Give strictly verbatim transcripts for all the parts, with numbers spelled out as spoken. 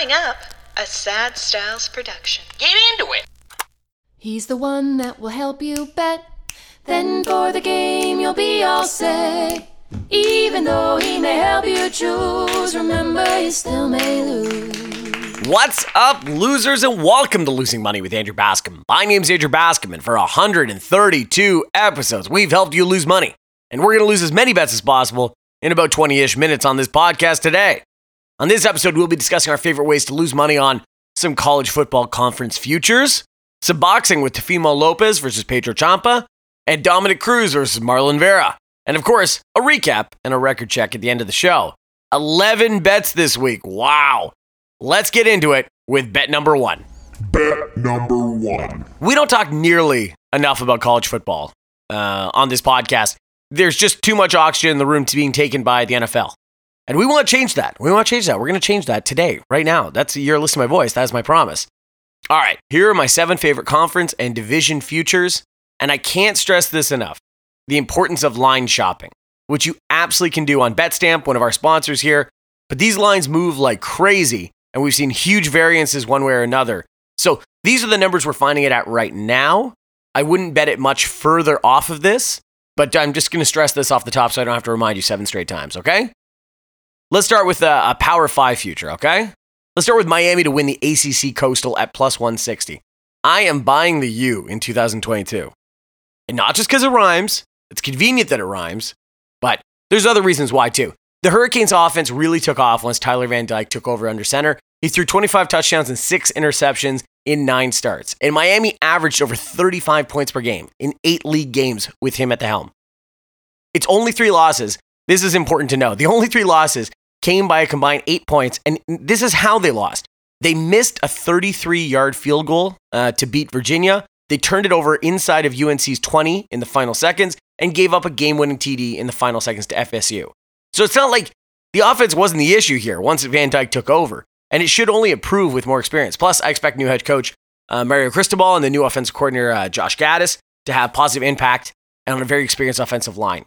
Coming up, a Sad Styles production. Get into it! He's the one that will help you bet. Then for the game you'll be all set. Even though he may help you choose, remember you still may lose. What's up, losers, and welcome to Losing Money with Andrew Bascom. My name's Andrew Bascom, and for one hundred thirty-two episodes, we've helped you lose money. And we're going to lose as many bets as possible in about twenty-ish minutes on this podcast today. On this episode, we'll be discussing our favorite ways to lose money on some college football conference futures, some boxing with Teofimo Lopez versus Pedro Campa, and Dominick Cruz versus Marlon Vera. And of course, a recap and a record check at the end of the show. eleven bets this week. Wow. Let's get into it with bet number one. Bet number one. We don't talk nearly enough about college football uh, on this podcast. There's just too much oxygen in the room to being taken by the N F L. And we want to change that. We want to change that. We're going to change that today, right now. That's you're listening to my voice. That's my promise. All right. Here are my seven favorite conference and division futures. And I can't stress this enough. The importance of line shopping, which you absolutely can do on BetStamp, one of our sponsors here. But these lines move like crazy. And we've seen huge variances one way or another. So these are the numbers we're finding it at right now. I wouldn't bet it much further off of this. But I'm just going to stress this off the top so I don't have to remind you seven straight times, okay? Let's start with a, a Power five future, okay? Let's start with Miami to win the A C C Coastal at plus one sixty. I am buying the U in two thousand twenty-two. And not just because it rhymes. It's convenient that it rhymes. But there's other reasons why, too. The Hurricanes offense really took off once Tyler Van Dyke took over under center. He threw twenty-five touchdowns and six interceptions in nine starts. And Miami averaged over thirty-five points per game in eight league games with him at the helm. It's only three losses. This is important to know. The only three losses came by a combined eight points, and this is how they lost. They missed a thirty-three-yard field goal uh, to beat Virginia. They turned it over inside of U N C's twenty in the final seconds and gave up a game-winning T D in the final seconds to F S U. So it's not like the offense wasn't the issue here once Van Dyke took over, and it should only improve with more experience. Plus, I expect new head coach uh, Mario Cristobal and the new offensive coordinator uh, Josh Gaddis to have positive impact on a very experienced offensive line.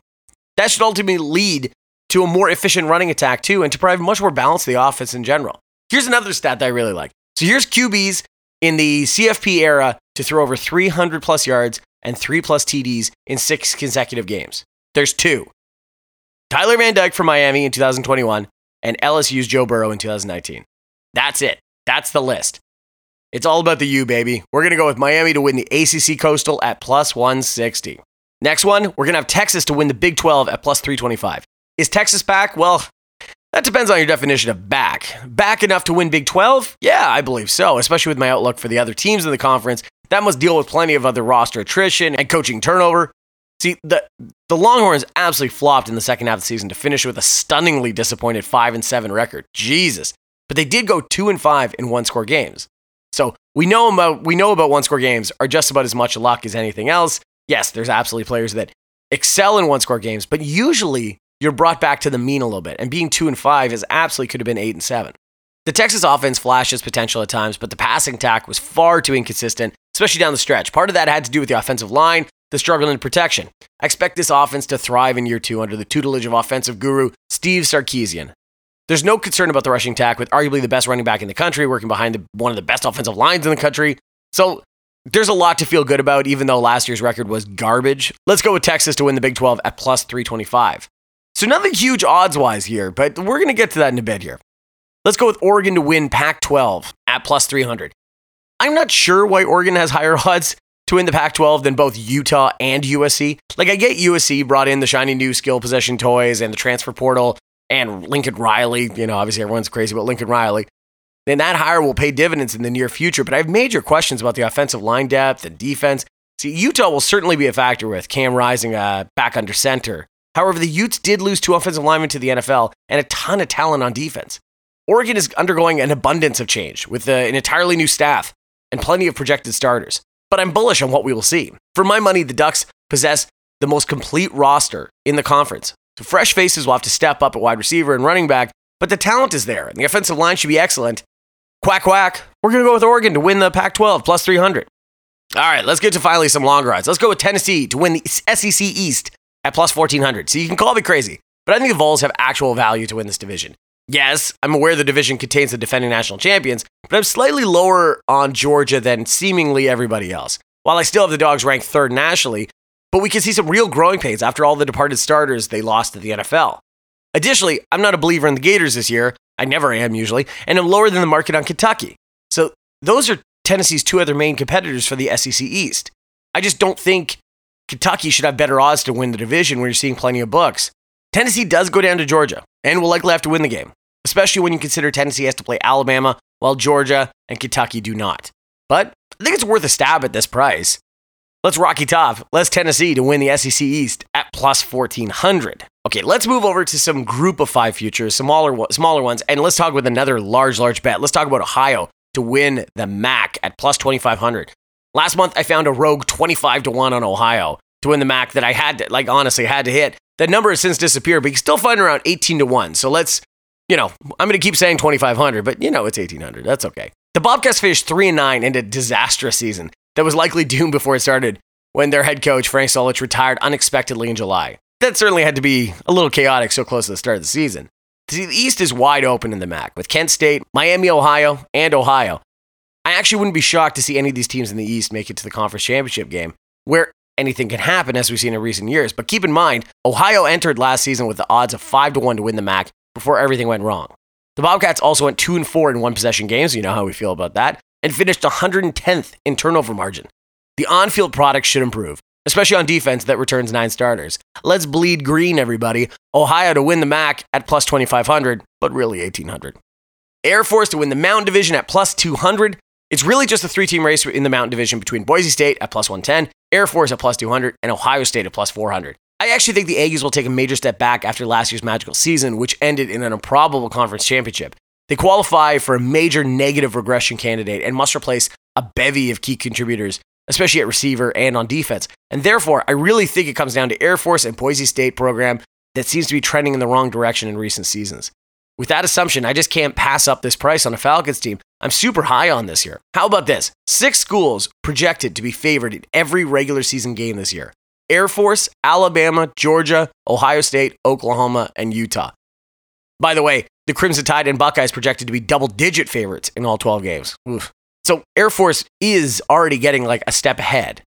That should ultimately lead to a more efficient running attack too, and to provide much more balance to the offense in general. Here's another stat that I really like. So here's Q Bs in the C F P era to throw over three hundred plus yards and three plus T Ds in six consecutive games. There's two. Tyler Van Dyke for Miami in two thousand twenty-one and L S U's Joe Burrow in two thousand nineteen. That's it. That's the list. It's all about the U, baby. We're going to go with Miami to win the A C C Coastal at plus one sixty. Next one, we're going to have Texas to win the Big twelve at plus three twenty-five. Is Texas back? Well, that depends on your definition of back. Back enough to win Big twelve? Yeah, I believe so, especially with my outlook for the other teams in the conference. That must deal with plenty of other roster attrition and coaching turnover. See, the the Longhorns absolutely flopped in the second half of the season to finish with a stunningly disappointed five and seven record. Jesus. But they did go two and five in one-score games. So we know about, we know about one-score games are just about as much luck as anything else. Yes, there's absolutely players that excel in one-score games, but usually you're brought back to the mean a little bit, and being two and five is absolutely could have been eight and seven. The Texas offense flashes potential at times, but the passing attack was far too inconsistent, especially down the stretch. Part of that had to do with the offensive line, the struggle in protection. I expect this offense to thrive in year two under the tutelage of offensive guru Steve Sarkisian. There's no concern about the rushing attack with arguably the best running back in the country working behind the, one of the best offensive lines in the country. So there's a lot to feel good about, even though last year's record was garbage. Let's go with Texas to win the Big twelve at plus three twenty-five. So nothing huge odds-wise here, but we're going to get to that in a bit here. Let's go with Oregon to win Pac twelve at plus three hundred. I'm not sure why Oregon has higher odds to win the Pac twelve than both Utah and U S C. Like, I get U S C brought in the shiny new skill possession toys and the transfer portal and Lincoln Riley. You know, obviously everyone's crazy about Lincoln Riley. Then that hire will pay dividends in the near future, but I have major questions about the offensive line depth and defense. See, Utah will certainly be a factor with Cam Rising uh, back under center. However, the Utes did lose two offensive linemen to the N F L and a ton of talent on defense. Oregon is undergoing an abundance of change with uh, an entirely new staff and plenty of projected starters, but I'm bullish on what we will see. For my money, the Ducks possess the most complete roster in the conference. So fresh faces will have to step up at wide receiver and running back, but the talent is there and the offensive line should be excellent. Quack, quack. We're going to go with Oregon to win the Pac twelve plus three hundred. All right, let's get to finally some longer odds. Let's go with Tennessee to win the S E C East at plus fourteen hundred. So you can call me crazy, but I think the Vols have actual value to win this division. Yes, I'm aware the division contains the defending national champions, but I'm slightly lower on Georgia than seemingly everybody else. While I still have the Dogs ranked third nationally, but we can see some real growing pains after all the departed starters they lost to the N F L. Additionally, I'm not a believer in the Gators this year. I never am usually, and I'm lower than the market on Kentucky. So those are Tennessee's two other main competitors for the S E C East. I just don't think Kentucky should have better odds to win the division when you're seeing plenty of books. Tennessee does go down to Georgia and will likely have to win the game, especially when you consider Tennessee has to play Alabama while Georgia and Kentucky do not. But I think it's worth a stab at this price. Let's Rocky Top. Let's Tennessee to win the S E C East at plus fourteen hundred. Okay, let's move over to some group of five futures, smaller smaller ones, and let's talk with another large, large bet. Let's talk about Ohio to win the M A C at plus twenty-five hundred. Last month, I found a rogue twenty-five to one on Ohio to win the M A C that I had to, like, honestly, had to hit. That number has since disappeared, but you can still find around eighteen to one. So let's, you know, I'm going to keep saying twenty-five hundred, but, you know, it's eighteen hundred. That's okay. The Bobcats finished three and nine in a disastrous season that was likely doomed before it started when their head coach, Frank Solich, retired unexpectedly in July. That certainly had to be a little chaotic so close to the start of the season. The East is wide open in the M A C with Kent State, Miami, Ohio, and Ohio. I actually wouldn't be shocked to see any of these teams in the East make it to the conference championship game, where anything can happen as we've seen in recent years. But keep in mind, Ohio entered last season with the odds of five to one to win the M A C before everything went wrong. The Bobcats also went two and four in one-possession games, you know how we feel about that, and finished one hundred tenth in turnover margin. The on-field product should improve, especially on defense that returns nine starters. Let's bleed green, everybody. Ohio to win the M A C at plus twenty-five hundred, but really eighteen hundred. Air Force to win the Mountain Division at plus two hundred. It's really just a three-team race in the Mountain Division between Boise State at plus one ten, Air Force at plus two hundred, and Ohio State at plus four hundred. I actually think the Aggies will take a major step back after last year's magical season, which ended in an improbable conference championship. They qualify for a major negative regression candidate and must replace a bevy of key contributors, especially at receiver and on defense. And therefore, I really think it comes down to Air Force and Boise State program that seems to be trending in the wrong direction in recent seasons. With that assumption, I just can't pass up this price on a Falcons team. I'm super high on this year. How about this? Six schools projected to be favored in every regular season game this year. Air Force, Alabama, Georgia, Ohio State, Oklahoma, and Utah. By the way, the Crimson Tide and Buckeyes projected to be double-digit favorites in all twelve games. Oof. So Air Force is already getting like a step ahead.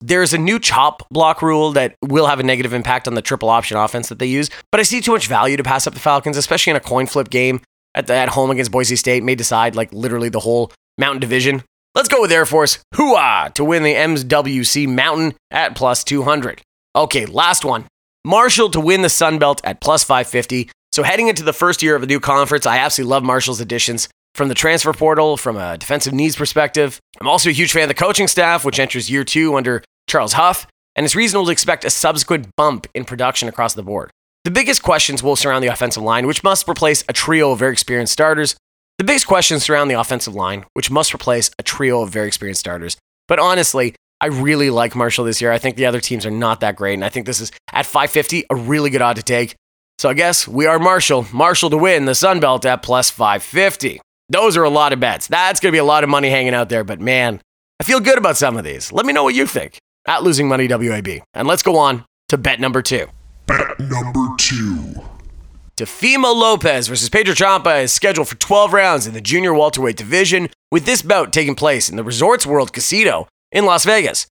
There's a new chop block rule that will have a negative impact on the triple option offense that they use, but I see too much value to pass up the Falcons, especially in a coin flip game at, the, at home against Boise State, may decide like literally the whole Mountain Division. Let's go with Air Force, hoo-ah, to win the M W C Mountain at plus two hundred. Okay, last one. Marshall to win the Sun Belt at plus five fifty. So heading into the first year of a new conference, I absolutely love Marshall's additions. From the transfer portal, from a defensive needs perspective. I'm also a huge fan of the coaching staff, which enters year two under Charles Huff, and it's reasonable to expect a subsequent bump in production across the board. The biggest questions will surround the offensive line, which must replace a trio of very experienced starters. The biggest questions surround the offensive line, which must replace a trio of very experienced starters. But honestly, I really like Marshall this year. I think the other teams are not that great, and I think this is, at five fifty, a really good odd to take. So I guess we are Marshall. Marshall to win the Sun Belt at plus five fifty. Those are a lot of bets. That's going to be a lot of money hanging out there, but man, I feel good about some of these. Let me know what you think at Losing Money W A B. And let's go on to bet number two. Bet number two. Teofimo Lopez versus Pedro Campa is scheduled for twelve rounds in the junior welterweight division, with this bout taking place in the Resorts World Casino in Las Vegas.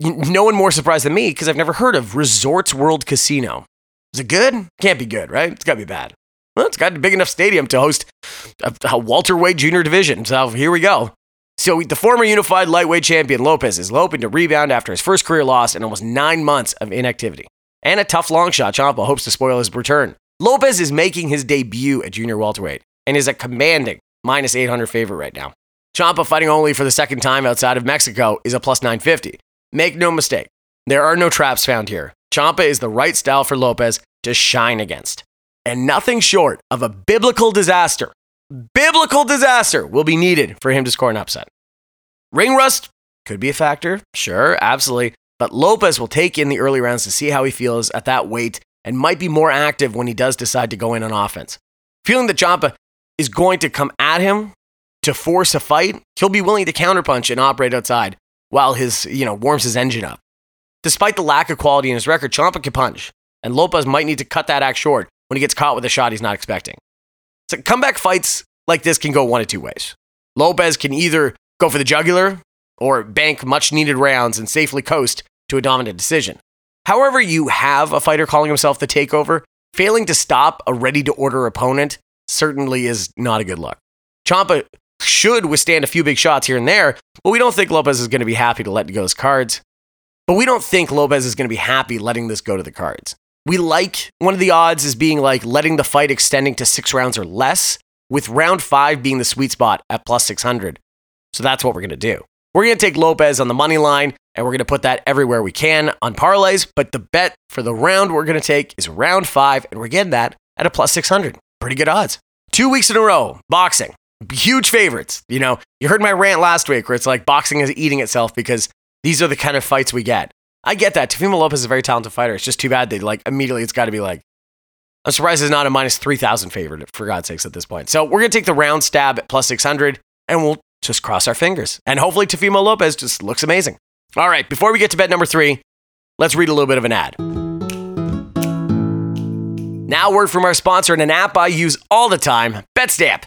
No one more surprised than me because I've never heard of Resorts World Casino. Is it good? Can't be good, right? It's got to be bad. Well, it's got a big enough stadium to host a, a welterweight junior division, so here we go. So the former unified lightweight champion Lopez is hoping to rebound after his first career loss and almost nine months of inactivity. And a tough long shot, Ciampa hopes to spoil his return. Lopez is making his debut at junior welterweight and is a commanding minus eight hundred favorite right now. Ciampa, fighting only for the second time outside of Mexico, is a plus nine fifty. Make no mistake, there are no traps found here. Ciampa is the right style for Lopez to shine against. And nothing short of a biblical disaster, biblical disaster will be needed for him to score an upset. Ring rust could be a factor, sure, absolutely, but Lopez will take in the early rounds to see how he feels at that weight and might be more active when he does decide to go in on offense. Feeling that Ciampa is going to come at him to force a fight, he'll be willing to counterpunch and operate outside while his, you know, warms his engine up. Despite the lack of quality in his record, Ciampa can punch, and Lopez might need to cut that act short when he gets caught with a shot he's not expecting. So comeback fights like this can go one of two ways. Lopez can either go for the jugular or bank much-needed rounds and safely coast to a dominant decision. However you have a fighter calling himself the takeover, failing to stop a ready-to-order opponent certainly is not a good look. Ciampa should withstand a few big shots here and there, but we don't think Lopez is going to be happy to let go his cards. But we don't think Lopez is going to be happy letting this go to the cards. We like one of the odds as being like letting the fight extending to six rounds or less, with round five being the sweet spot at plus six hundred. So that's what we're going to do. We're going to take Lopez on the money line, and we're going to put that everywhere we can on parlays, but the bet for the round we're going to take is round five, and we're getting that at a plus six hundred. Pretty good odds. Two weeks in a row, boxing. Huge favorites. You know, you heard my rant last week where it's like boxing is eating itself because these are the kind of fights we get. I get that. Teofimo Lopez is a very talented fighter. It's just too bad they like immediately it's got to be like, I'm surprised it's not a minus three thousand favorite, for God's sakes, at this point. So we're going to take the round stab at plus six hundred, and we'll just cross our fingers. And hopefully Teofimo Lopez just looks amazing. All right, before we get to bet number three, let's read a little bit of an ad. Now, a word from our sponsor and an app I use all the time, BetStamp.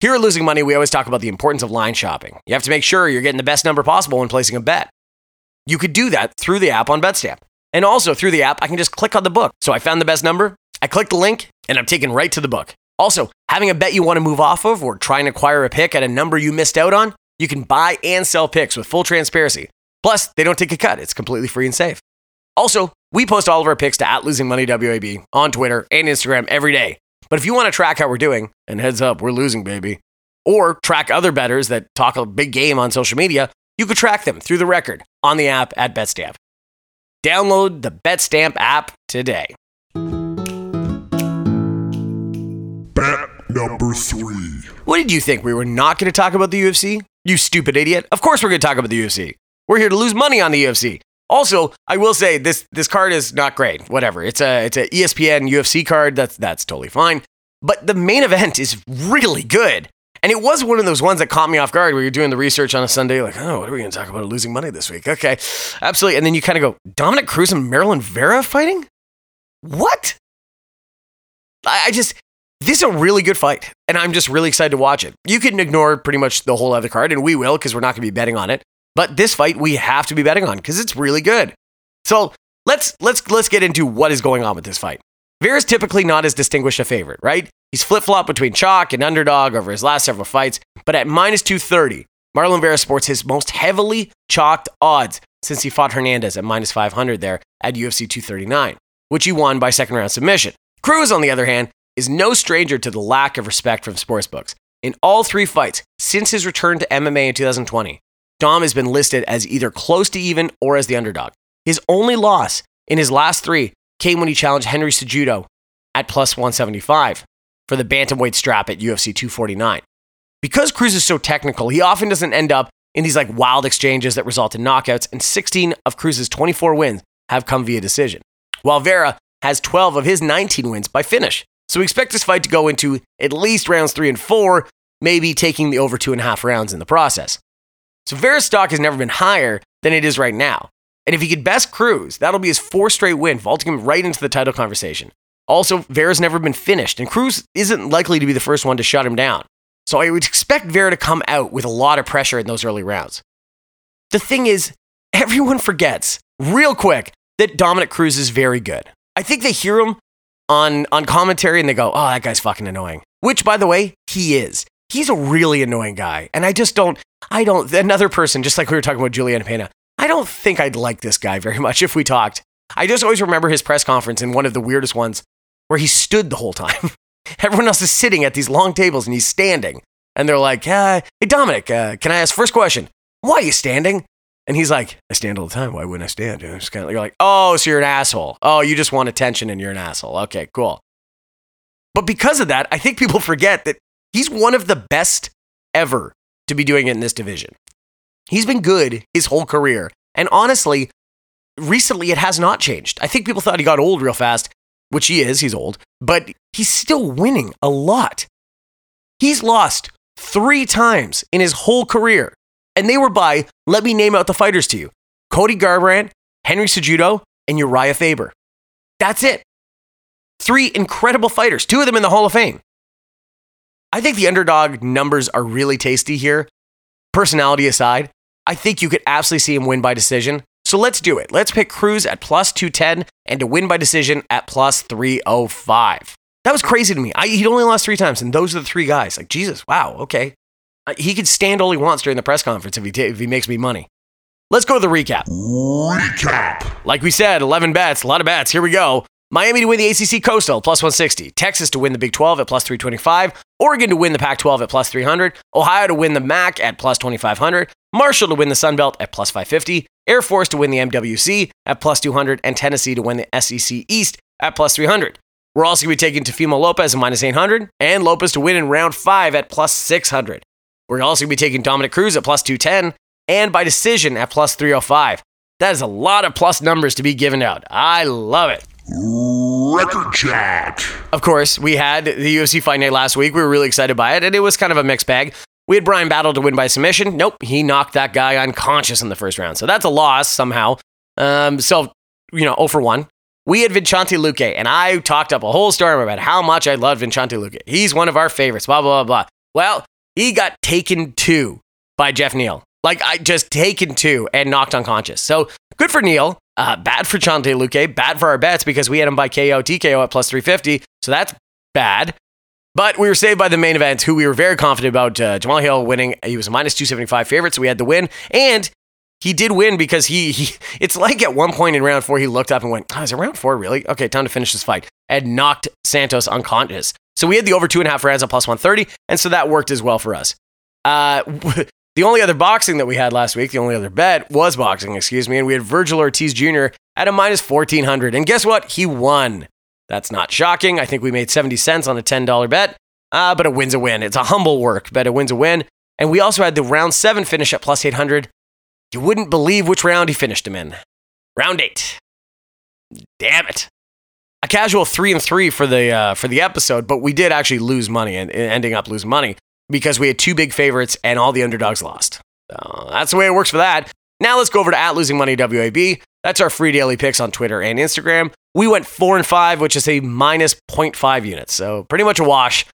Here at Losing Money, we always talk about the importance of line shopping. You have to make sure you're getting the best number possible when placing a bet. You could do that through the app on BetStamp. And also through the app, I can just click on the book. So I found the best number, I click the link, and I'm taken right to the book. Also, having a bet you want to move off of or try and acquire a pick at a number you missed out on, you can buy and sell picks with full transparency. Plus, they don't take a cut. It's completely free and safe. Also, we post all of our picks to at LosingMoneyWAB on Twitter and Instagram every day. But if you want to track how we're doing, and heads up, we're losing, baby, or track other bettors that talk a big game on social media, you could track them through the record on the app at BetStamp. Download the BetStamp app today. Bet number three. What did you think? We were not going to talk about the U F C? You stupid idiot. Of course we're going to talk about the U F C. We're here to lose money on the U F C. Also, I will say this this card is not great. Whatever. It's a it's a E S P N U F C card. That's that's totally fine. But the main event is really good. And it was one of those ones that caught me off guard where you're doing the research on a Sunday, like, oh, what are we going to talk about losing money this week? Okay, absolutely. And then you kind of go, Dominick Cruz and Marlon Vera fighting? What? I, I just, this is a really good fight. And I'm just really excited to watch it. You can ignore pretty much the whole other card, and we will because we're not going to be betting on it. But this fight we have to be betting on because it's really good. So let's let's let's get into what is going on with this fight. Vera's typically not as distinguished a favorite, right? He's flip-flopped between chalk and underdog over his last several fights, but at minus two thirty, Marlon Vera sports his most heavily chalked odds since he fought Hernandez at minus five hundred there at U F C two thirty-nine, which he won by second-round submission. Cruz, on the other hand, is no stranger to the lack of respect from sportsbooks. In all three fights since his return to M M A in two thousand twenty, Dom has been listed as either close to even or as the underdog. His only loss in his last three came when he challenged Henry Cejudo at plus one seventy-five for the bantamweight strap at U F C two forty-nine. Because Cruz is so technical, he often doesn't end up in these like wild exchanges that result in knockouts, and sixteen of Cruz's twenty-four wins have come via decision, while Vera has twelve of his nineteen wins by finish. So we expect this fight to go into at least rounds three and four, maybe taking the over two and a half rounds in the process. So Vera's stock has never been higher than it is right now. And if he could best Cruz, that'll be his fourth straight win, vaulting him right into the title conversation. Also, Vera's never been finished, and Cruz isn't likely to be the first one to shut him down. So I would expect Vera to come out with a lot of pressure in those early rounds. The thing is, everyone forgets, real quick, that Dominick Cruz is very good. I think they hear him on, on commentary and they go, oh, that guy's fucking annoying. Which, by the way, he is. He's a really annoying guy. And I just don't, I don't, another person, just like we were talking about Juliana Pena, I don't think I'd like this guy very much if we talked. I just always remember his press conference and one of the weirdest ones where he stood the whole time. Everyone else is sitting at these long tables and he's standing. And they're like, uh, hey, Dominick, uh, can I ask first question? Why are you standing? And he's like, I stand all the time. Why wouldn't I stand? And I'm just kind of, you're like, oh, so you're an asshole. Oh, you just want attention and you're an asshole. Okay, cool. But because of that, I think people forget that he's one of the best ever to be doing it in this division. He's been good his whole career. And honestly, recently it has not changed. I think people thought he got old real fast, which he is, he's old, but he's still winning a lot. He's lost three times in his whole career. And they were by, let me name out the fighters to you, Cody Garbrandt, Henry Cejudo, and Uriah Faber. That's it. Three incredible fighters, two of them in the Hall of Fame. I think the underdog numbers are really tasty here. Personality aside, I think you could absolutely see him win by decision. So let's do it. Let's pick Cruz at plus two ten and to win by decision at plus three oh five. That was crazy to me. I, he'd only lost three times, and those are the three guys. Like, Jesus, wow, okay. He could stand all he wants during the press conference if he, t- if he makes me money. Let's go to the recap. Recap. Like we said, eleven bets, a lot of bets. Here we go. Miami to win the A C C Coastal, plus one sixty. Texas to win the Big twelve at plus three twenty-five. Oregon to win the Pac twelve at plus three hundred. Ohio to win the MAC at plus twenty-five hundred. Marshall to win the Sun Belt at plus five fifty. Air Force to win the M W C at plus two hundred. And Tennessee to win the S E C East at plus three hundred. We're also going to be taking Teofimo Lopez at minus eight hundred. And Lopez to win in round five at plus six hundred. We're also going to be taking Dominick Cruz at plus two ten. And by decision at plus three oh five. That is a lot of plus numbers to be given out. I love it. Record chat. Of course, we had the U F C fight night last week. We were really excited by it, and it was kind of a mixed bag. We had Brian Battle to win by submission. Nope, he knocked that guy unconscious in the first round. So that's a loss somehow. Um, so, you know, oh for one. We had Vicente Luque, and I talked up a whole storm about how much I love Vicente Luque. He's one of our favorites, blah, blah, blah, blah. Well, he got taken two by Jeff Neal. Like, I just taken two and knocked unconscious. So good for Neal. Uh, bad for Vicente Luque, bad for our bets because we had him by K O, T K O at plus three fifty, so that's bad. But we were saved by the main event, who we were very confident about, uh, Jamal Hill winning. He was a minus two seventy-five favorite, so we had the win, and he did win because he, he it's like at one point in round four, he looked up and went, oh, is it round four, really? Okay, time to finish this fight, and knocked Santos unconscious. So we had the over two and a half rounds at plus one thirty, and so that worked as well for us. Uh... The only other boxing that we had last week, the only other bet was boxing, excuse me, and we had Virgil Ortiz Junior at a minus fourteen hundred. And guess what? He won. That's not shocking. I think we made seventy cents on a ten dollar bet, uh, but a win's a win. It's a humble work, but a win's a win. And we also had the round seven finish at plus eight hundred. You wouldn't believe which round he finished him in. Round eight. Damn it. A casual three and three for the uh, for the episode, but we did actually lose money and ending up losing money. Because we had two big favorites and all the underdogs lost. Uh, that's the way it works for that. Now let's go over to at Losing Money W A B. That's our free daily picks on Twitter and Instagram. We went four and five, which is a minus zero point five units. So pretty much a wash.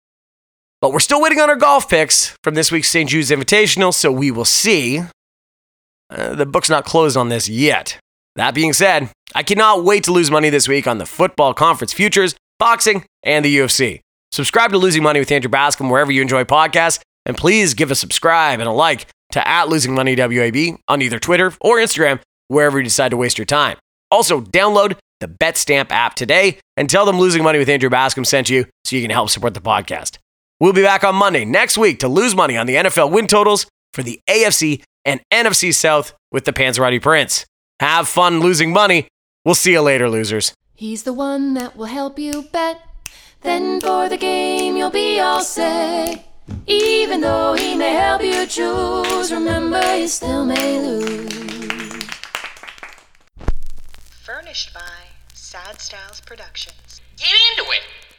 But we're still waiting on our golf picks from this week's Saint Jude's Invitational. So we will see. Uh, the book's not closed on this yet. That being said, I cannot wait to lose money this week on the football conference futures, boxing, and the U F C. Subscribe to Losing Money with Andrew Bascom wherever you enjoy podcasts, and please give a subscribe and a like to at Losing Money W A B on either Twitter or Instagram, wherever you decide to waste your time. Also, download the BetStamp app today and tell them Losing Money with Andrew Bascom sent you so you can help support the podcast. We'll be back on Monday next week to lose money on the N F L win totals for the A F C and N F C South with the Panzerati Prince. Have fun losing money. We'll see you later, losers. He's the one that will help you bet. Then for the game you'll be all set. Even though he may help you choose, remember you still may lose. Furnished by Sad Styles Productions. Get into it!